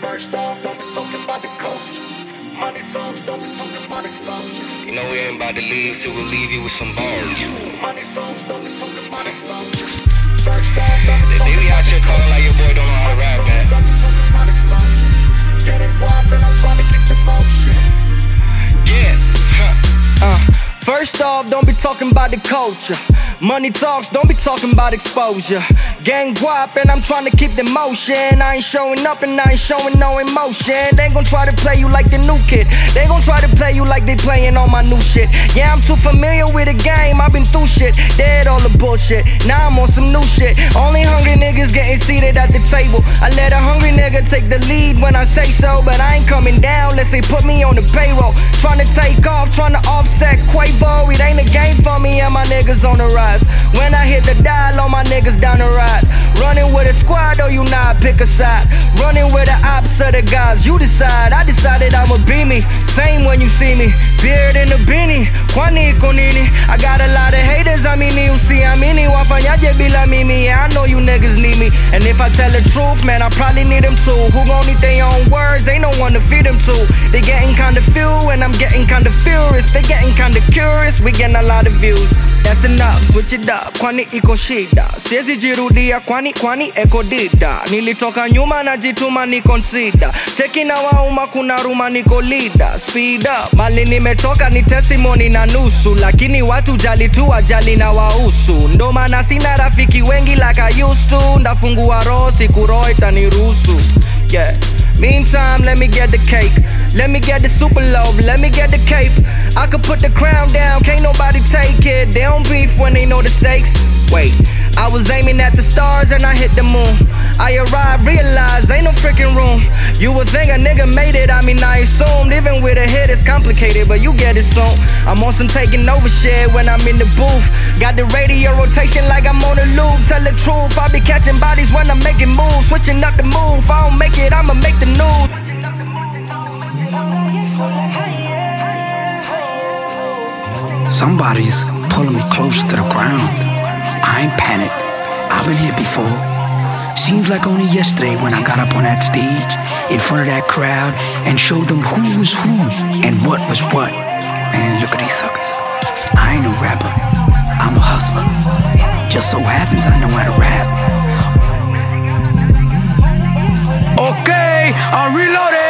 First off, don't be talking about the coach. Money talks, don't be talking about exposure. You know we ain't about to leave, so we'll leave you with some bars. Money talks, don't be talking about exposure. First off, don't be talking about exposure. Calling like your boy don't know how to rap, man. Don't be talking about exposure. Get it wild, and I'm trying to get the motion. Yeah, first off, don't be talking about the culture. Money talks, don't be talking about exposure. Gang guap and I'm trying to keep the motion. I ain't showing up and I ain't showing no emotion. They gon' try to play you like the new kid. They gon' try to play you like they playing on my new shit. Yeah, I'm too familiar with the game, I've been through shit. Dead all the bullshit, now I'm on some new shit. Only hungry niggas getting seated at the table. I let a hungry nigga take the lead when I say so. But I ain't coming down unless they put me on the payroll. Trying to take off, trying to offset Quavo. It ain't a game for me and my niggas on the rise. When I hit the dial, all my niggas down the ride. Running with a squad, or you not, pick a side. Running with the ops of the guys, you decide. I decided I'ma be me, same when you see me. Beard in a beanie, Kwani Konini. I got a lot of haters, I mean, you see, I'm in it. Wafanyaje bila mimi, yeah, I know you niggas need me. And if I tell the truth, man, I probably need them too. Who gon' eat their own words, ain't no one to feed them to. They getting kinda few, and I'm getting kinda furious. They getting kinda curious, we getting a lot of views. That's enough, switch it up, Kwani iko shida. Siezi jirudia, kwani eko dida. Nilitoka nyuma na jituma ni consider. Cheki na wauma kuna ruma niko leader. Speed up, mali nimetoka ni testimony na nusu. Lakini watu jali tu ajali na wausu. Ndo maana sina rafiki wengi like I used to. Ndafungua roho siku roho itaniruhusu. Yeah, meantime let me get the cake. Let me get the super lobe, let me get the cape. I could put the crown down, can't nobody take it. They don't beef when they know the stakes. Wait, I was aiming at the stars and I hit the moon. I arrived, realized ain't no freaking room. You would think a nigga made it, I mean I assumed. Even with a hit it's complicated, but you get it soon. I'm on some taking over shit when I'm in the booth. Got the radio rotation like I'm on a loop. Tell the truth, I be catching bodies when I'm making moves. Switching up the move, if I don't make it, I'ma make the news. Somebody's pulling me close to the ground. I ain't panicked, I've been here before. Seems like only yesterday when I got up on that stage in front of that crowd and showed them who was who and what was what. Man, look at these suckers. I ain't no rapper, I'm a hustler. Just so happens I know how to rap. Okay, I'm reloaded.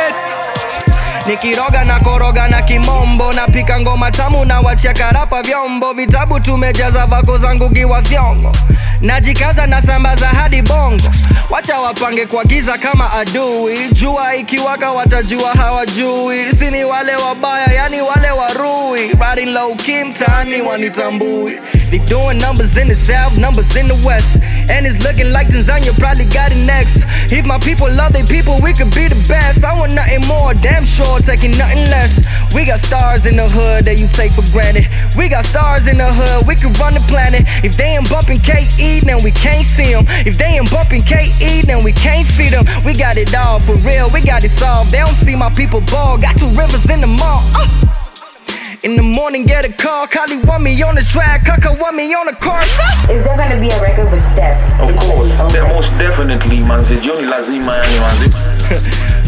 Nikiroga na koroga na kimombo. Napika ngoma tamu na wachia karapa vyombo. Vitabu tumejaza vako zangu giwa vyongo. Najikaza na sambaza hadi bongo. Wacha wapange kwa giza kama adui. Jua ikiwaka watajua hawajui. Sini wale wabaya yani wale warui. Riding low key mtaani wanitambui. They doing numbers in the south, numbers in the west. And it's looking like Tanzania probably got it next. If my people love their people, we could be the best. I want nothing more, damn sure, taking nothing less. We got stars in the hood that you take for granted. We got stars in the hood, we could run the planet. If they ain't bumping KE, then we can't see them. If they ain't bumping KE, then we can't feed them. We got it all, for real, we got it solved. They don't see my people ball, got two rivers in the mall. In the morning, get a call. Kali want me on the track. Kaka want me on the course. Is there gonna be a record with Steph? Of course, okay. Most definitely, man. Sejoni lazima yani manzi.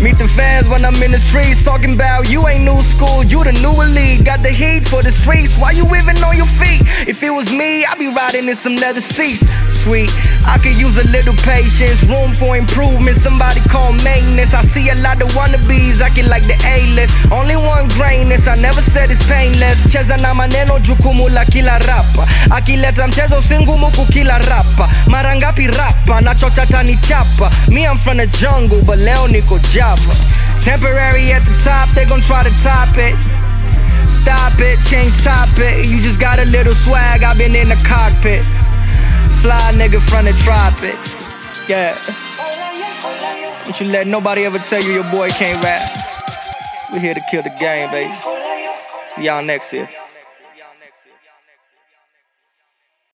Meet the fans when I'm in the streets. Talking about you ain't new school, you the new elite. Got the heat for the streets. Why you even on your feet? If it was me, I'd be riding in some leather seats. Sweet, I could use a little patience. Room for improvement, somebody call maintenance. I see a lot of wannabes acting like the A-list. Only one greatness, I never said it's painless. Cheza na maneno jukumu la kila rapa. Akileta mchezo singumu kukila rapa. Mara ngapi rapa, na chocha tani chapa. Me I'm from the jungle, but leo niko Java. Temporary at the top, they gon' try to top it. Stop it, change topic. You just got a little swag, I've been in the cockpit. Fly nigga from the tropics, yeah. Don't you let nobody ever tell you your boy can't rap. We're here to kill the game, baby. See y'all next year.